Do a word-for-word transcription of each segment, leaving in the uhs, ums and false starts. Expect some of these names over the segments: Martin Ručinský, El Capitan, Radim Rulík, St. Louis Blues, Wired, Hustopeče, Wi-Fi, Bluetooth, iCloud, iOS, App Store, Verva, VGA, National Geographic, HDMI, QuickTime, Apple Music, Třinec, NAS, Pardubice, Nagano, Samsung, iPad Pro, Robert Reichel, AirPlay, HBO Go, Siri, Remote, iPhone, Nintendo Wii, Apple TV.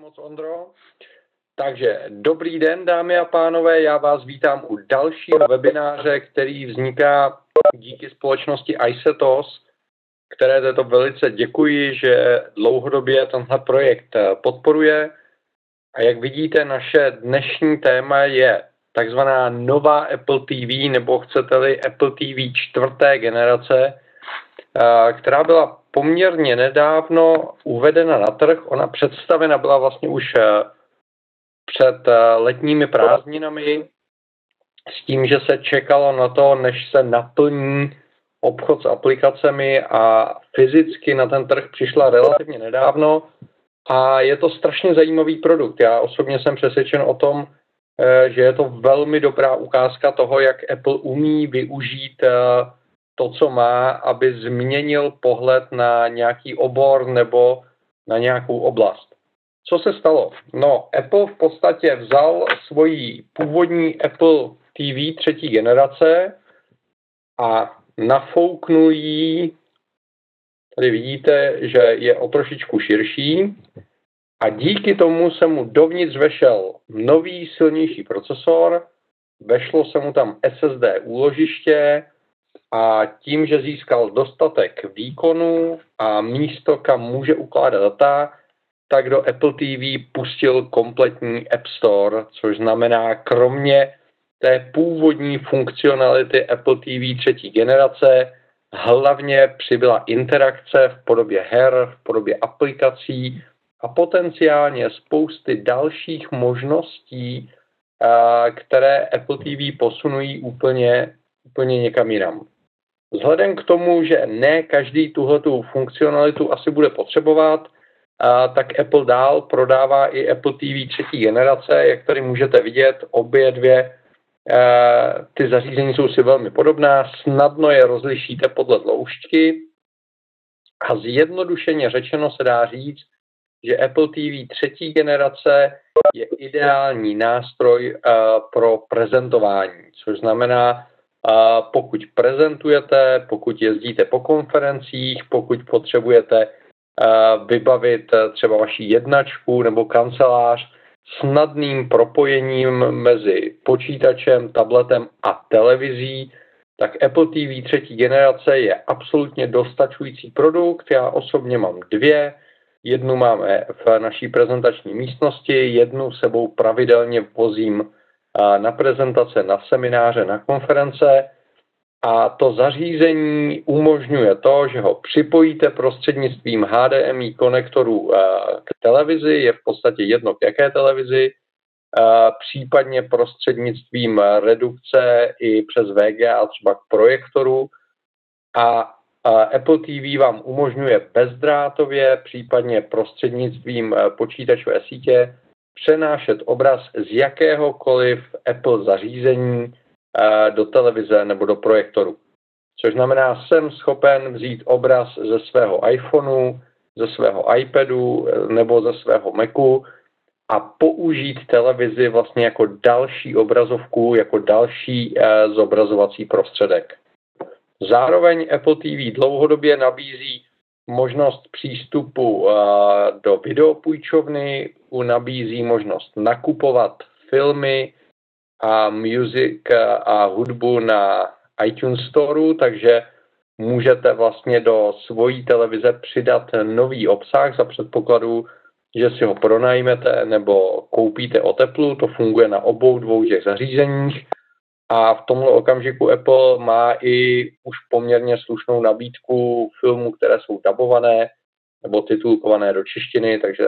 Moc, Ondro. Takže dobrý den, dámy a pánové, já vás vítám u dalšího webináře, který vzniká díky společnosti iSETOS, které za to velice děkuji, že dlouhodobě tenhle projekt podporuje. A jak vidíte, naše dnešní téma je takzvaná nová Apple T V, nebo chcete-li Apple T V čtvrté generace, která byla poměrně nedávno uvedena na trh. Ona představena byla vlastně už před letními prázdninami s tím, že se čekalo na to, než se naplní obchod s aplikacemi, a fyzicky na ten trh přišla relativně nedávno a je to strašně zajímavý produkt. Já osobně jsem přesvědčen o tom, že je to velmi dobrá ukázka toho, jak Apple umí využít to, co má, aby změnil pohled na nějaký obor nebo na nějakou oblast. Co se stalo? No, Apple v podstatě vzal svoji původní Apple T V třetí generace a nafouknul ji, tady vidíte, že je o trošičku širší, a díky tomu se mu dovnitř vešel nový silnější procesor, vešlo se mu tam S S D úložiště, a tím, že získal dostatek výkonu a místo, kam může ukládat data, tak do Apple T V pustil kompletní App Store, což znamená, kromě té původní funkcionality Apple T V třetí generace, hlavně přibyla interakce v podobě her, v podobě aplikací a potenciálně spousty dalších možností, které Apple T V posunují úplně, úplně někam jinam. Vzhledem k tomu, že ne každý tuhletu funkcionalitu asi bude potřebovat, a tak Apple dál prodává i Apple T V třetí generace, jak tady můžete vidět, obě dvě e, ty zařízení jsou si velmi podobná, snadno je rozlišíte podle tloušťky a zjednodušeně řečeno se dá říct, že Apple T V třetí generace je ideální nástroj e, pro prezentování, což znamená, a pokud prezentujete, pokud jezdíte po konferencích, pokud potřebujete vybavit třeba vaši jednačku nebo kancelář snadným propojením mezi počítačem, tabletem a televizí, tak Apple T V třetí generace je absolutně dostačující produkt. Já osobně mám dvě, jednu máme v naší prezentační místnosti, jednu sebou pravidelně vozím na prezentace, na semináře, na konference, a to zařízení umožňuje to, že ho připojíte prostřednictvím H D M I konektorů k televizi, je v podstatě jedno k jaké televizi, případně prostřednictvím redukce i přes V G A třeba k projektoru, a Apple T V vám umožňuje bezdrátově, případně prostřednictvím počítačové sítě, přenášet obraz z jakéhokoliv Apple zařízení do televize nebo do projektoru. Což znamená, jsem schopen vzít obraz ze svého iPhoneu, ze svého iPadu nebo ze svého Macu a použít televizi vlastně jako další obrazovku, jako další zobrazovací prostředek. Zároveň Apple T V dlouhodobě nabízí možnost přístupu do videopůjčovny, nabízí možnost nakupovat filmy a music a hudbu na iTunes Store, takže můžete vlastně do svojí televize přidat nový obsah za předpokladu, že si ho pronajmete nebo koupíte od Apple, to funguje na obou dvou těch zařízeních. A v tomhle okamžiku Apple má i už poměrně slušnou nabídku filmů, které jsou dabované nebo titulkované do češtiny, takže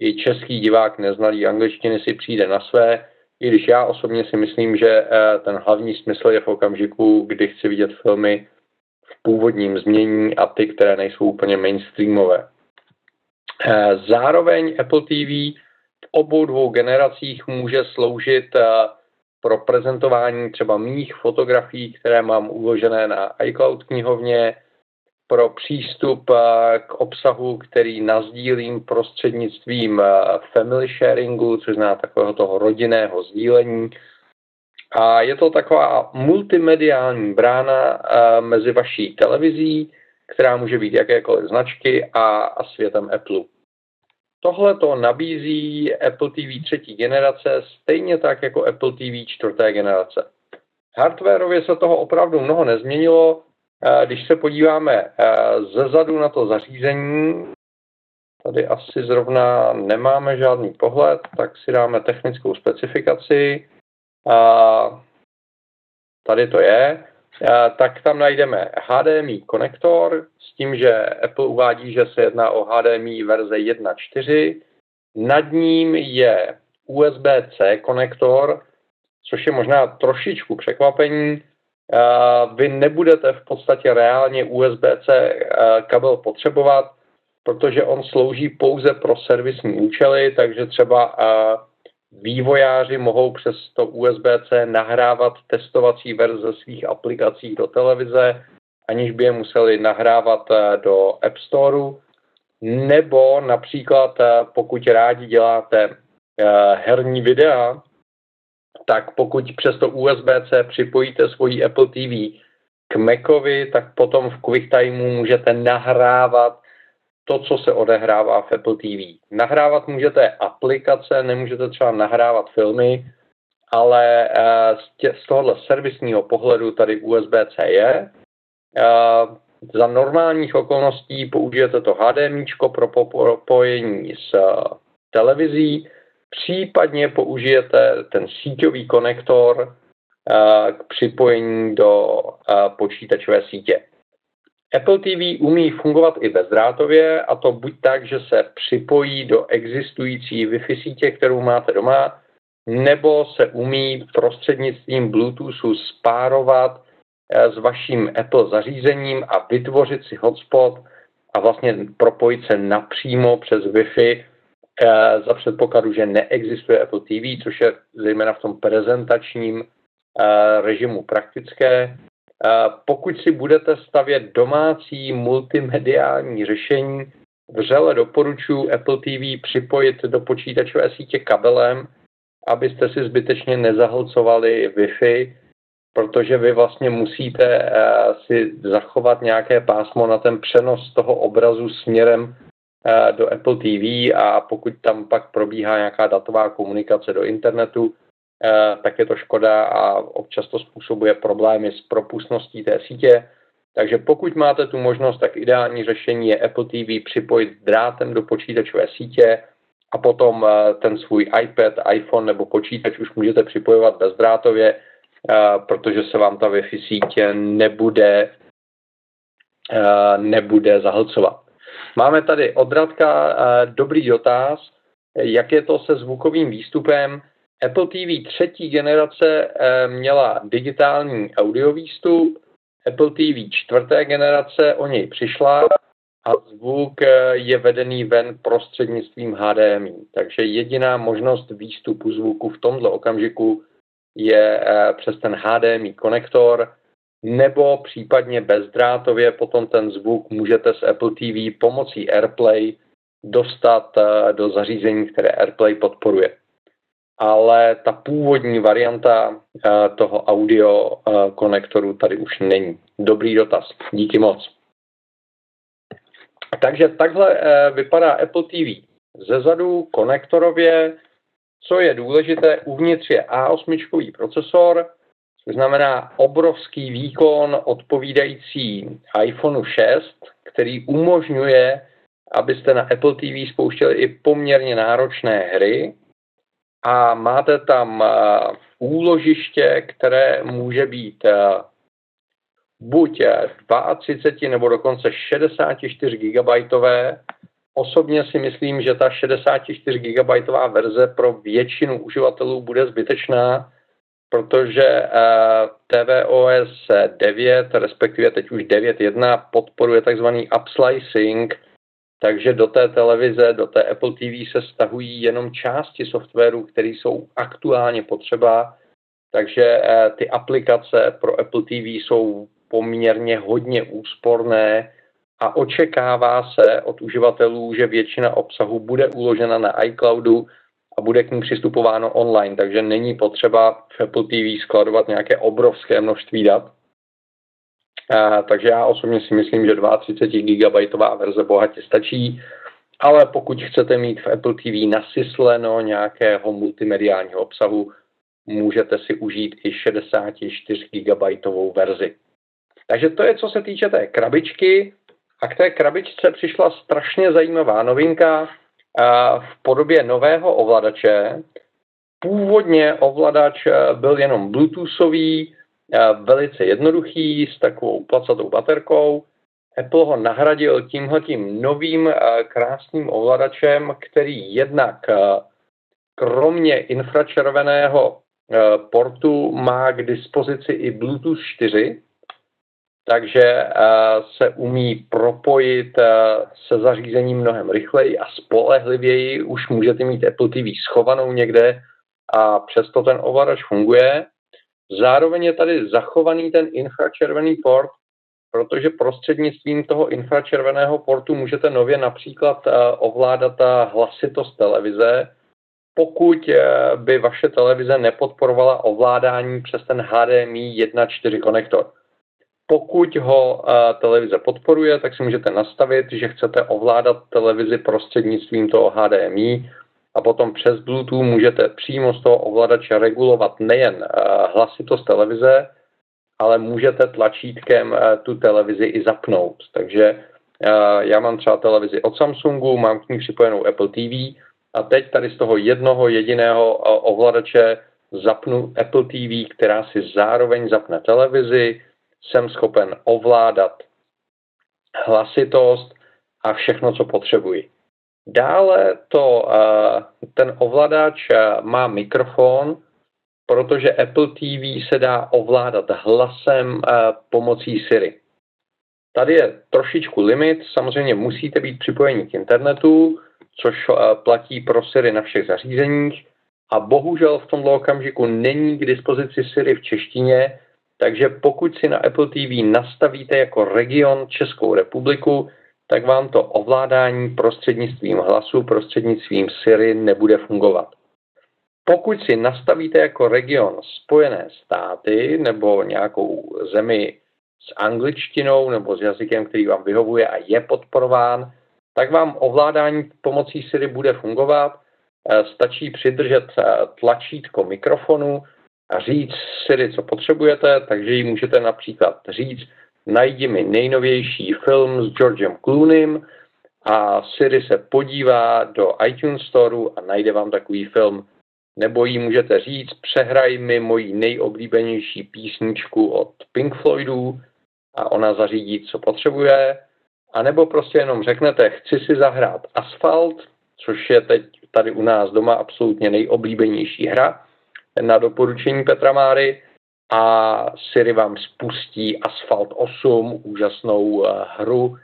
i český divák neznalý angličtiny si přijde na své, i když já osobně si myslím, že ten hlavní smysl je v okamžiku, kdy chci vidět filmy v původním znění a ty, které nejsou úplně mainstreamové. Zároveň Apple T V v obou dvou generacích může sloužit pro prezentování třeba mých fotografií, které mám uložené na iCloud knihovně, pro přístup k obsahu, který nazdílím prostřednictvím family sharingu, což znamená takového toho rodinného sdílení. A je to taková multimediální brána mezi vaší televizí, která může být jakékoliv značky, a světem Apple. Tohle to nabízí Apple T V třetí generace, stejně tak jako Apple T V čtvrté generace. Hardwarově se toho opravdu mnoho nezměnilo. Když se podíváme zezadu na to zařízení, tady asi zrovna nemáme žádný pohled, tak si dáme technickou specifikaci. Tady to je. Tak tam najdeme H D M I konektor, s tím, že Apple uvádí, že se jedná o H D M I verze jedna tečka čtyři. Nad ním je U S B C konektor, což je možná trošičku překvapení. Vy nebudete v podstatě reálně U S B C kabel potřebovat, protože on slouží pouze pro servisní účely, takže třeba vývojáři mohou přes to U S B C nahrávat testovací verze svých aplikací do televize, aniž by je museli nahrávat do App Store. Nebo například, pokud rádi děláte herní videa, tak pokud přes to U S B C připojíte svoji Apple T V k Macovi, tak potom v QuickTimeu můžete nahrávat to, co se odehrává v Apple T V. Nahrávat můžete aplikace, nemůžete třeba nahrávat filmy, ale z tohohle servisního pohledu tady U S B C je. Za normálních okolností použijete to HDMIčko pro propojení s televizí, případně použijete ten síťový konektor k připojení do počítačové sítě. Apple T V umí fungovat i bezdrátově, a to buď tak, že se připojí do existující Wi-Fi sítě, kterou máte doma, nebo se umí prostřednictvím Bluetoothu spárovat s vaším Apple zařízením a vytvořit si hotspot a vlastně propojit se napřímo přes Wi-Fi za předpokladu, že neexistuje Apple T V, což je zejména v tom prezentačním režimu praktické. Pokud si budete stavět domácí multimediální řešení, vřele doporučuji Apple T V připojit do počítačové sítě kabelem, abyste si zbytečně nezahlcovali Wi-Fi, protože vy vlastně musíte si zachovat nějaké pásmo na ten přenos toho obrazu směrem do Apple T V, a pokud tam pak probíhá nějaká datová komunikace do internetu, tak je to škoda a občas to způsobuje problémy s propustností té sítě. Takže pokud máte tu možnost, tak ideální řešení je Apple T V připojit drátem do počítačové sítě a potom ten svůj iPad, iPhone nebo počítač už můžete připojovat bezdrátově, protože se vám ta Wi-Fi sítě nebude, nebude zahlcovat. Máme tady od Radka dobrý dotaz, jak je to se zvukovým výstupem. Apple T V třetí generace měla digitální audio výstup, Apple T V čtvrté generace o něj přišla a zvuk je vedený ven prostřednictvím H D M I. Takže jediná možnost výstupu zvuku v tomto okamžiku je přes ten H D M I konektor, nebo případně bezdrátově potom ten zvuk můžete z Apple T V pomocí AirPlay dostat do zařízení, které AirPlay podporuje. Ale ta původní varianta toho audio konektoru tady už není. Dobrý dotaz, díky moc. Takže takhle vypadá Apple T V zezadu konektorově. Co je důležité, uvnitř je A osm procesor, což znamená obrovský výkon odpovídající iPhoneu šest, který umožňuje, abyste na Apple T V spouštěli i poměrně náročné hry. A máte tam uh, úložiště, které může být uh, buď třicet dva nebo dokonce šedesát čtyři gigabajtů. Osobně si myslím, že ta šedesát čtyři gigabajtů verze pro většinu uživatelů bude zbytečná, protože uh, tvOS devět, respektive teď už devět tečka jedna, podporuje takzvaný App Slicing. Takže do té televize, do té Apple T V se stahují jenom části softwaru, které jsou aktuálně potřeba, takže ty aplikace pro Apple T V jsou poměrně hodně úsporné a očekává se od uživatelů, že většina obsahu bude uložena na iCloudu a bude k ní přistupováno online, takže není potřeba v Apple T V skladovat nějaké obrovské množství dat. Takže já osobně si myslím, že třicet dva gigabajtů verze bohatě stačí. ale pokud chcete mít v Apple té vé nasysleno nějakého multimediálního obsahu, můžete si užít i šedesát čtyři gigabajtů verzi. Takže to je, co se týče té krabičky. A k té krabičce přišla strašně zajímavá novinka v podobě nového ovladače. Původně ovladač byl jenom bluetoothový, velice jednoduchý, s takovou placatou baterkou. Apple ho nahradil tímhletím novým krásným ovladačem, který jednak kromě infračerveného portu má k dispozici i Bluetooth čtyři, takže se umí propojit se zařízením mnohem rychleji a spolehlivěji. Už můžete mít Apple té vé schovanou někde a přesto ten ovladač funguje. Zároveň je tady zachovaný ten infračervený port, protože prostřednictvím toho infračerveného portu můžete nově například ovládat hlasitost televize, pokud by vaše televize nepodporovala ovládání přes ten H D M I jedna čtyři konektor. Pokud ho televize podporuje, tak si můžete nastavit, že chcete ovládat televizi prostřednictvím toho H D M I a potom přes Bluetooth můžete přímo z toho ovladače regulovat nejen hlasitost televize, ale můžete tlačítkem tu televizi i zapnout. Takže já mám třeba televizi od Samsungu, mám k ní připojenou Apple té vé a teď tady z toho jednoho jediného ovladače zapnu Apple té vé, která si zároveň zapne televizi, jsem schopen ovládat hlasitost a všechno, co potřebuji. Dále to, ten ovladač má mikrofon, protože Apple té vé se dá ovládat hlasem pomocí Siri. Tady je trošičku limit, samozřejmě musíte být připojeni k internetu, což platí pro Siri na všech zařízeních a bohužel v tomto okamžiku není k dispozici Siri v češtině, takže pokud si na Apple té vé nastavíte jako region Českou republiku, tak vám to ovládání prostřednictvím hlasu, prostřednictvím Siri nebude fungovat. Pokud si nastavíte jako region Spojené státy nebo nějakou zemi s angličtinou nebo s jazykem, který vám vyhovuje a je podporován, tak vám ovládání pomocí Siri bude fungovat. Stačí přidržet tlačítko mikrofonu a říct Siri, co potřebujete, takže ji můžete například říct, najdi mi nejnovější film s Georgem Clooneym a Siri se podívá do iTunes Store a najde vám takový film. Nebo jí můžete říct, přehraj mi moji nejoblíbenější písničku od Pink Floydů a ona zařídí, co potřebuje. A nebo prostě jenom řeknete, chci si zahrát Asphalt, což je teď tady u nás doma absolutně nejoblíbenější hra, na doporučení Petra Máry a Siri vám spustí Asphalt osm, úžasnou hru,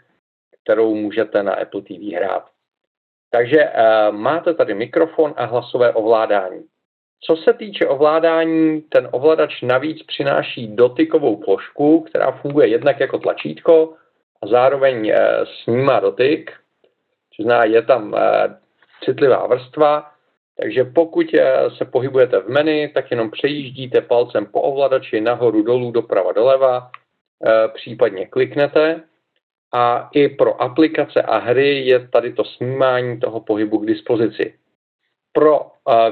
kterou můžete na Apple té vé hrát. Takže e, máte tady mikrofon a hlasové ovládání. Co se týče ovládání, ten ovladač navíc přináší dotykovou plošku, která funguje jednak jako tlačítko a zároveň e, snímá dotyk. Přizná, je tam e, citlivá vrstva, takže pokud e, se pohybujete v menu, tak jenom přejíždíte palcem po ovladači nahoru, dolů, doprava, doleva, e, případně kliknete. A i pro aplikace a hry je tady to snímání toho pohybu k dispozici. Pro uh,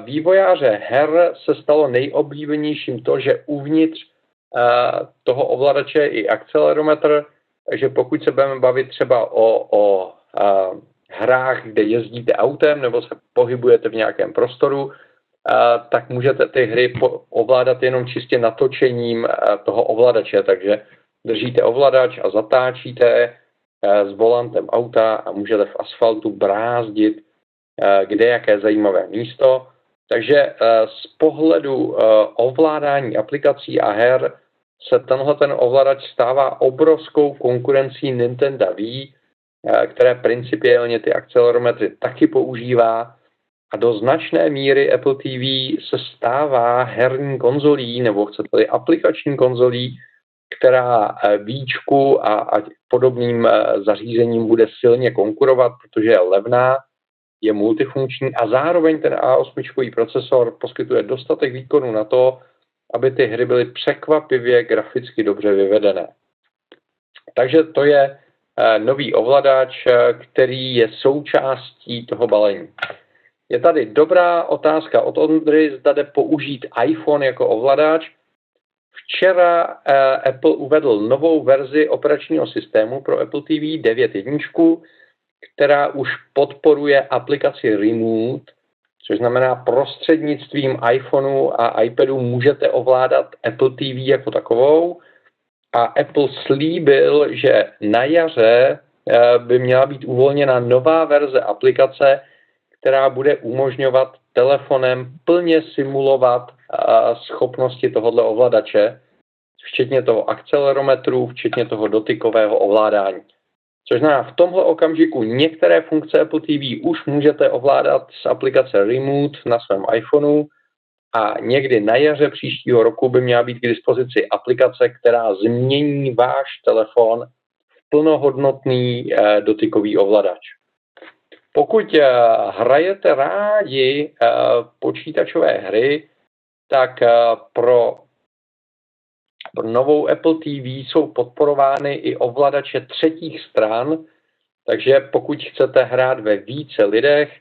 vývojáře her se stalo nejoblíbenějším to, že uvnitř uh, toho ovladače je i akcelerometr, takže pokud se budeme bavit třeba o, o uh, hrách, kde jezdíte autem nebo se pohybujete v nějakém prostoru, uh, tak můžete ty hry po- ovládat jenom čistě natočením uh, toho ovladače, takže držíte ovladač a zatáčíte s volantem auta a můžete v asfaltu brázdit kde jaké zajímavé místo. Takže z pohledu ovládání aplikací a her se tenhle ten ovladač stává obrovskou konkurencí Nintendo Wii, které principiálně ty akcelerometry taky používá a do značné míry Apple té vé se stává herní konzolí, nebo chcete-li aplikační konzolí, která víčku a, a podobným zařízením bude silně konkurovat, protože je levná, je multifunkční a zároveň ten A osm procesor poskytuje dostatek výkonu na to, aby ty hry byly překvapivě graficky dobře vyvedené. Takže to je nový ovladač, který je součástí toho balení. Je tady dobrá otázka od Ondry, zda jde použít iPhone jako ovladač. Včera Apple uvedl novou verzi operačního systému pro Apple T V devět tečka jedna, která už podporuje aplikaci Remote, což znamená prostřednictvím iPhoneu a iPadu můžete ovládat Apple T V jako takovou. A Apple slíbil, že na jaře by měla být uvolněna nová verze aplikace, která bude umožňovat telefonem plně simulovat schopnosti tohoto ovladače, včetně toho akcelerometru, včetně toho dotykového ovládání. Což znamená, v tomhle okamžiku některé funkce Apple T V už můžete ovládat z aplikace Remote na svém iPhoneu a někdy na jaře příštího roku by měla být k dispozici aplikace, která změní váš telefon v plnohodnotný dotykový ovladač. Pokud hrajete rádi počítačové hry, tak pro, pro novou Apple T V jsou podporovány i ovladače třetích stran, takže pokud chcete hrát ve více lidech,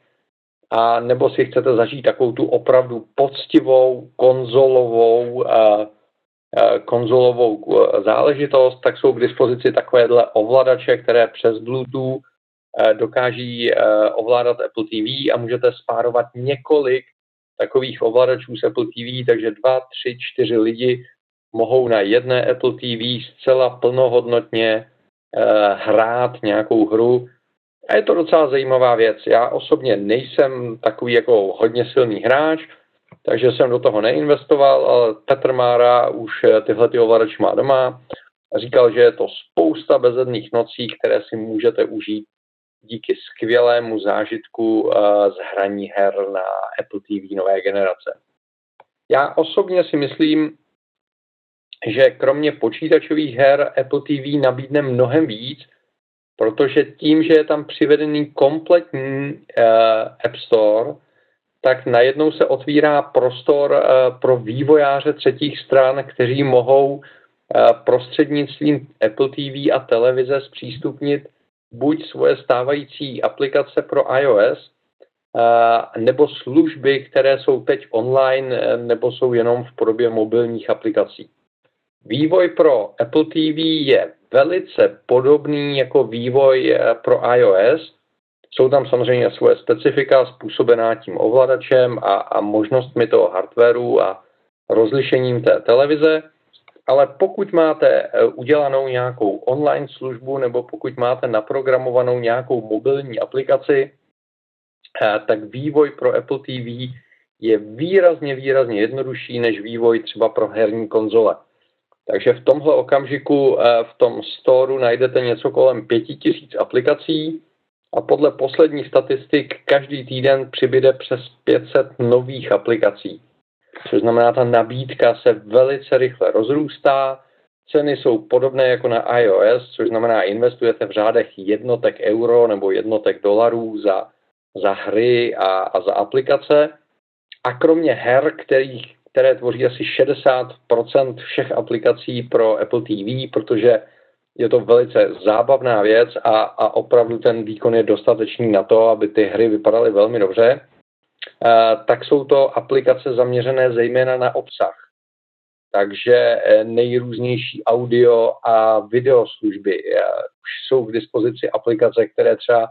a nebo si chcete zažít takovou tu opravdu poctivou konzolovou, konzolovou záležitost, tak jsou k dispozici takovéhle ovladače, které přes Bluetooth dokáží ovládat Apple T V a můžete spárovat několik takových ovladačů s Apple T V, takže dva, tři, čtyři lidi mohou na jedné Apple T V zcela plnohodnotně hrát nějakou hru. A je to docela zajímavá věc. Já osobně nejsem takový jako hodně silný hráč, takže jsem do toho neinvestoval, ale Petr Mára už tyhle ty ovladače má doma. Říkal, že je to spousta bezedných nocí, které si můžete užít díky skvělému zážitku z hraní her na Apple T V nové generace. Já osobně si myslím, že kromě počítačových her Apple T V nabídne mnohem víc, protože tím, že je tam přivedený kompletní eh, App Store, tak najednou se otvírá prostor eh, pro vývojáře třetích stran, kteří mohou eh, prostřednictvím Apple T V a televize zpřístupnit buď svoje stávající aplikace pro iOS, eh, nebo služby, které jsou teď online, eh, nebo jsou jenom v podobě mobilních aplikací. Vývoj pro Apple T V je velice podobný jako vývoj pro iOS. Jsou tam samozřejmě svoje specifika způsobená tím ovladačem a, a možnostmi toho hardwaru a rozlišením té televize. Ale pokud máte udělanou nějakou online službu nebo pokud máte naprogramovanou nějakou mobilní aplikaci, tak vývoj pro Apple T V je výrazně, výrazně jednodušší než vývoj třeba pro herní konzole. Takže v tomhle okamžiku v tom storu najdete něco kolem pěti tisíc aplikací a podle posledních statistik každý týden přibyde přes pět set nových aplikací. Což znamená, ta nabídka se velice rychle rozrůstá, ceny jsou podobné jako na iOS, což znamená, investujete v řádech jednotek euro nebo jednotek dolarů za, za hry a, a za aplikace. A kromě her, kterých které tvoří asi šedesát procent všech aplikací pro Apple T V, protože je to velice zábavná věc a, a opravdu ten výkon je dostatečný na to, aby ty hry vypadaly velmi dobře, e, tak jsou to aplikace zaměřené zejména na obsah. Takže nejrůznější audio a videoslužby. E, už jsou k dispozici aplikace, které třeba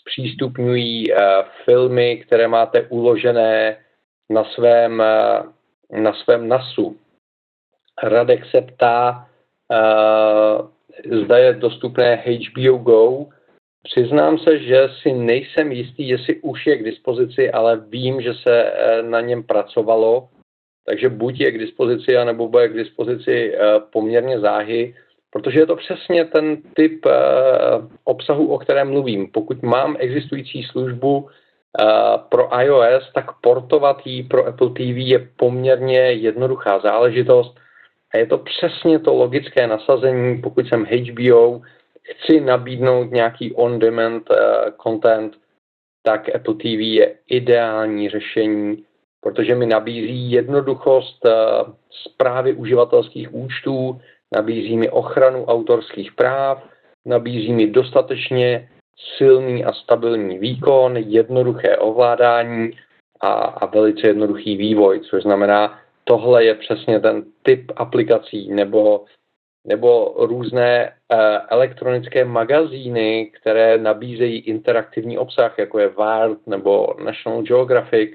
zpřístupňují e, filmy, které máte uložené na svém... E, na svém NASu. Radek se ptá, uh, zda je dostupné H B O Go. Přiznám se, že si nejsem jistý, jestli už je k dispozici, ale vím, že se uh, na něm pracovalo, takže buď je k dispozici, anebo bude k dispozici uh, poměrně záhy, protože je to přesně ten typ uh, obsahu, o kterém mluvím. Pokud mám existující službu, Uh, pro iOS, tak portovat ji pro Apple T V je poměrně jednoduchá záležitost a je to přesně to logické nasazení, pokud jsem H B O, chci nabídnout nějaký on-demand uh, content, tak Apple T V je ideální řešení, protože mi nabízí jednoduchost uh, správy uživatelských účtů, nabízí mi ochranu autorských práv, nabízí mi dostatečně silný a stabilní výkon, jednoduché ovládání a, a velice jednoduchý vývoj, což znamená, tohle je přesně ten typ aplikací nebo, nebo různé eh, elektronické magazíny, které nabízejí interaktivní obsah, jako je Wired nebo National Geographic,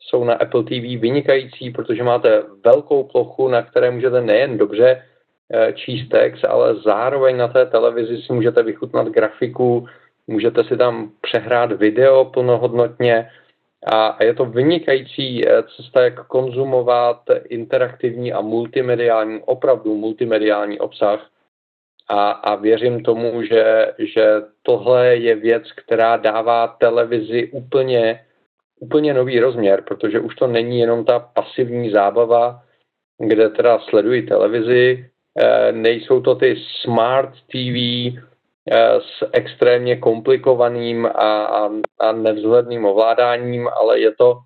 jsou na Apple T V vynikající, protože máte velkou plochu, na které můžete nejen dobře eh, číst text, ale zároveň na té televizi si můžete vychutnat grafiku, můžete si tam přehrát video plnohodnotně, a je to vynikající cesta, jak konzumovat interaktivní a multimediální, opravdu multimediální obsah. A, a věřím tomu, že, že tohle je věc, která dává televizi úplně, úplně nový rozměr, protože už to není jenom ta pasivní zábava, kde teda sledují televizi, nejsou to ty smart T V s extrémně komplikovaným a, a, a nevzhledným ovládáním, ale je to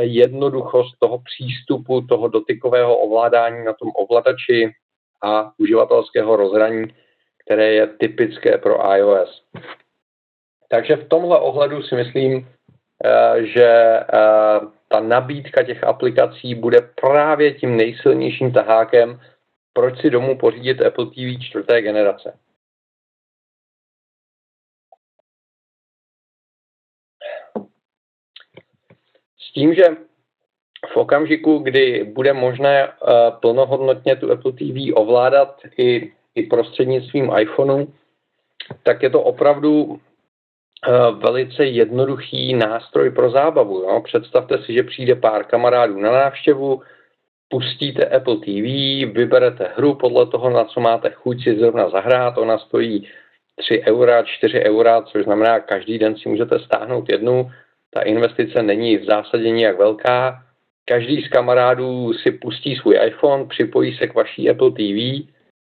jednoduchost toho přístupu, toho dotykového ovládání na tom ovladači a uživatelského rozhraní, které je typické pro iOS. Takže v tomhle ohledu si myslím, že ta nabídka těch aplikací bude právě tím nejsilnějším tahákem, proč si domů pořídit Apple T V čtvrté generace. S tím, že v okamžiku, kdy bude možné uh, plnohodnotně tu Apple T V ovládat i, i prostřednictvím iPhoneu, tak je to opravdu uh, velice jednoduchý nástroj pro zábavu. No? Představte si, že přijde pár kamarádů na návštěvu, pustíte Apple T V, vyberete hru podle toho, na co máte chuť si zrovna zahrát. Ona stojí tři eura, čtyři eura, což znamená, každý den si můžete stáhnout jednu. Ta investice není v zásadě nijak velká. Každý z kamarádů si pustí svůj iPhone, připojí se k vaší Apple T V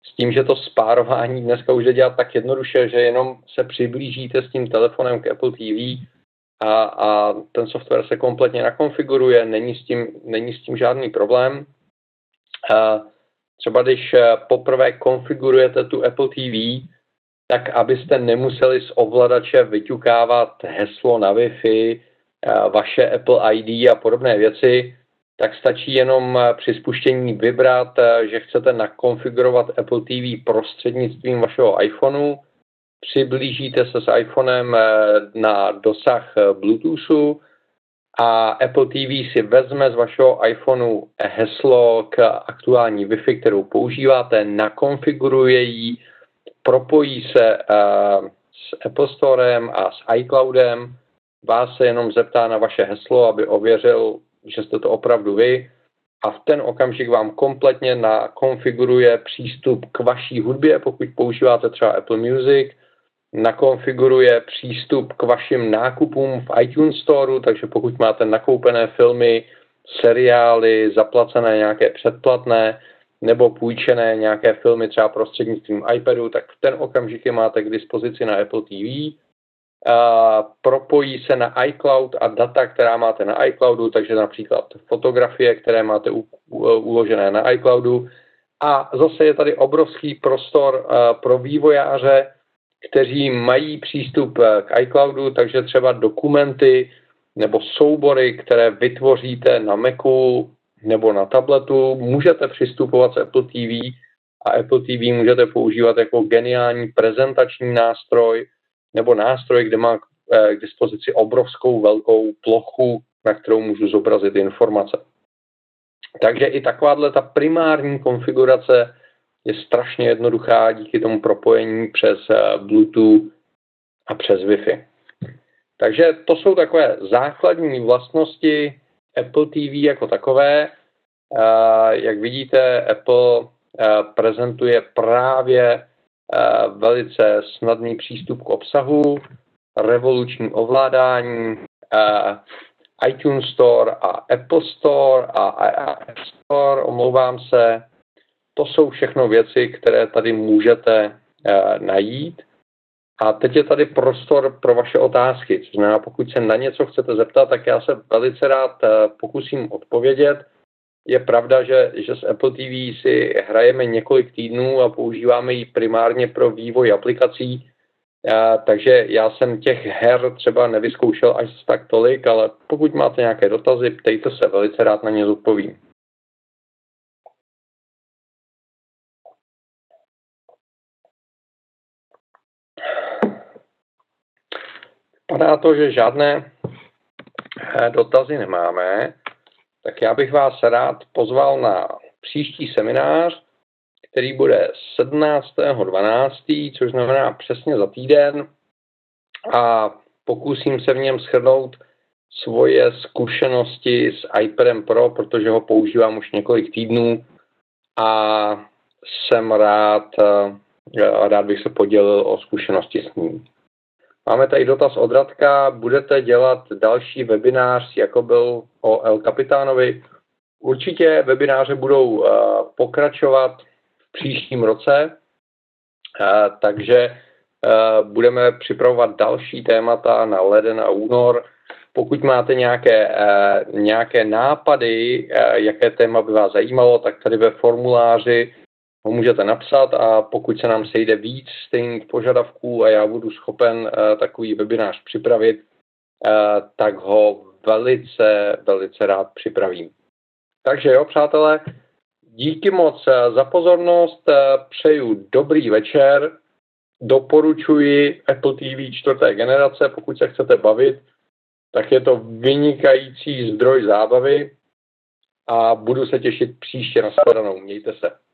s tím, že to spárování dneska už jde dělat tak jednoduše, že jenom se přiblížíte s tím telefonem k Apple T V a, a ten software se kompletně nakonfiguruje, není s tím, není s tím žádný problém. A třeba když poprvé konfigurujete tu Apple T V, tak abyste nemuseli z ovladače vyťukávat heslo na Wi-Fi, vaše Apple I D a podobné věci, tak stačí jenom při spuštění vybrat, že chcete nakonfigurovat Apple T V prostřednictvím vašeho iPhoneu, přiblížíte se s iPhonem na dosah Bluetoothu a Apple T V si vezme z vašeho iPhoneu heslo k aktuální Wi-Fi, kterou používáte, nakonfiguruje ji, propojí se uh, s Apple Storem a s iCloudem, vás se jenom zeptá na vaše heslo, aby ověřil, že jste to opravdu vy, a v ten okamžik vám kompletně nakonfiguruje přístup k vaší hudbě, pokud používáte třeba Apple Music, nakonfiguruje přístup k vašim nákupům v iTunes Store, takže pokud máte nakoupené filmy, seriály, zaplacené nějaké předplatné, nebo půjčené nějaké filmy třeba prostřednictvím iPadu, tak v ten okamžik je máte k dispozici na Apple T V. A propojí se na iCloud a data, která máte na iCloudu, takže například fotografie, které máte u, u, uložené na iCloudu. A zase je tady obrovský prostor pro vývojáře, kteří mají přístup k iCloudu, takže třeba dokumenty nebo soubory, které vytvoříte na Macu, nebo na tabletu, můžete přistupovat s Apple T V a Apple T V můžete používat jako geniální prezentační nástroj nebo nástroj, kde má k dispozici obrovskou velkou plochu, na kterou můžu zobrazit informace. Takže i takováhle ta primární konfigurace je strašně jednoduchá díky tomu propojení přes Bluetooth a přes Wi-Fi. Takže to jsou takové základní vlastnosti Apple T V jako takové. Jak vidíte, Apple prezentuje právě velice snadný přístup k obsahu, revoluční ovládání, iTunes Store a Apple Store a App Store, omlouvám se. To jsou všechno věci, které tady můžete najít. A teď je tady prostor pro vaše otázky, což znamená, pokud se na něco chcete zeptat, tak já se velice rád pokusím odpovědět. Je pravda, že, že s Apple té vé si hrajeme několik týdnů a používáme ji primárně pro vývoj aplikací, a, takže já jsem těch her třeba nevyzkoušel až tak tolik, ale pokud máte nějaké dotazy, ptejte se, velice rád na ně zodpovím. Vypadá to, že žádné dotazy nemáme, tak já bych vás rád pozval na příští seminář, který bude sedmnáctého dvanáctého, což znamená přesně za týden, a pokusím se v něm shrnout svoje zkušenosti s iPadem Pro, protože ho používám už několik týdnů a jsem rád, rád bych se podělil o zkušenosti s ním. Máme tady dotaz od Radka. Budete dělat další webinář, jako byl o El Capitánovi? Určitě webináře budou uh, pokračovat v příštím roce, uh, takže uh, budeme připravovat další témata na leden a únor. Pokud máte nějaké, uh, nějaké nápady, uh, jaké téma by vás zajímalo, tak tady ve formuláři ho můžete napsat, a pokud se nám sejde víc stejných požadavků a já budu schopen uh, takový webinář připravit, uh, tak ho velice, velice rád připravím. Takže jo, přátelé, díky moc za pozornost, přeju dobrý večer, doporučuji Apple té vé čtvrté generace, pokud se chcete bavit, tak je to vynikající zdroj zábavy a budu se těšit příště. Na shledanou, mějte se.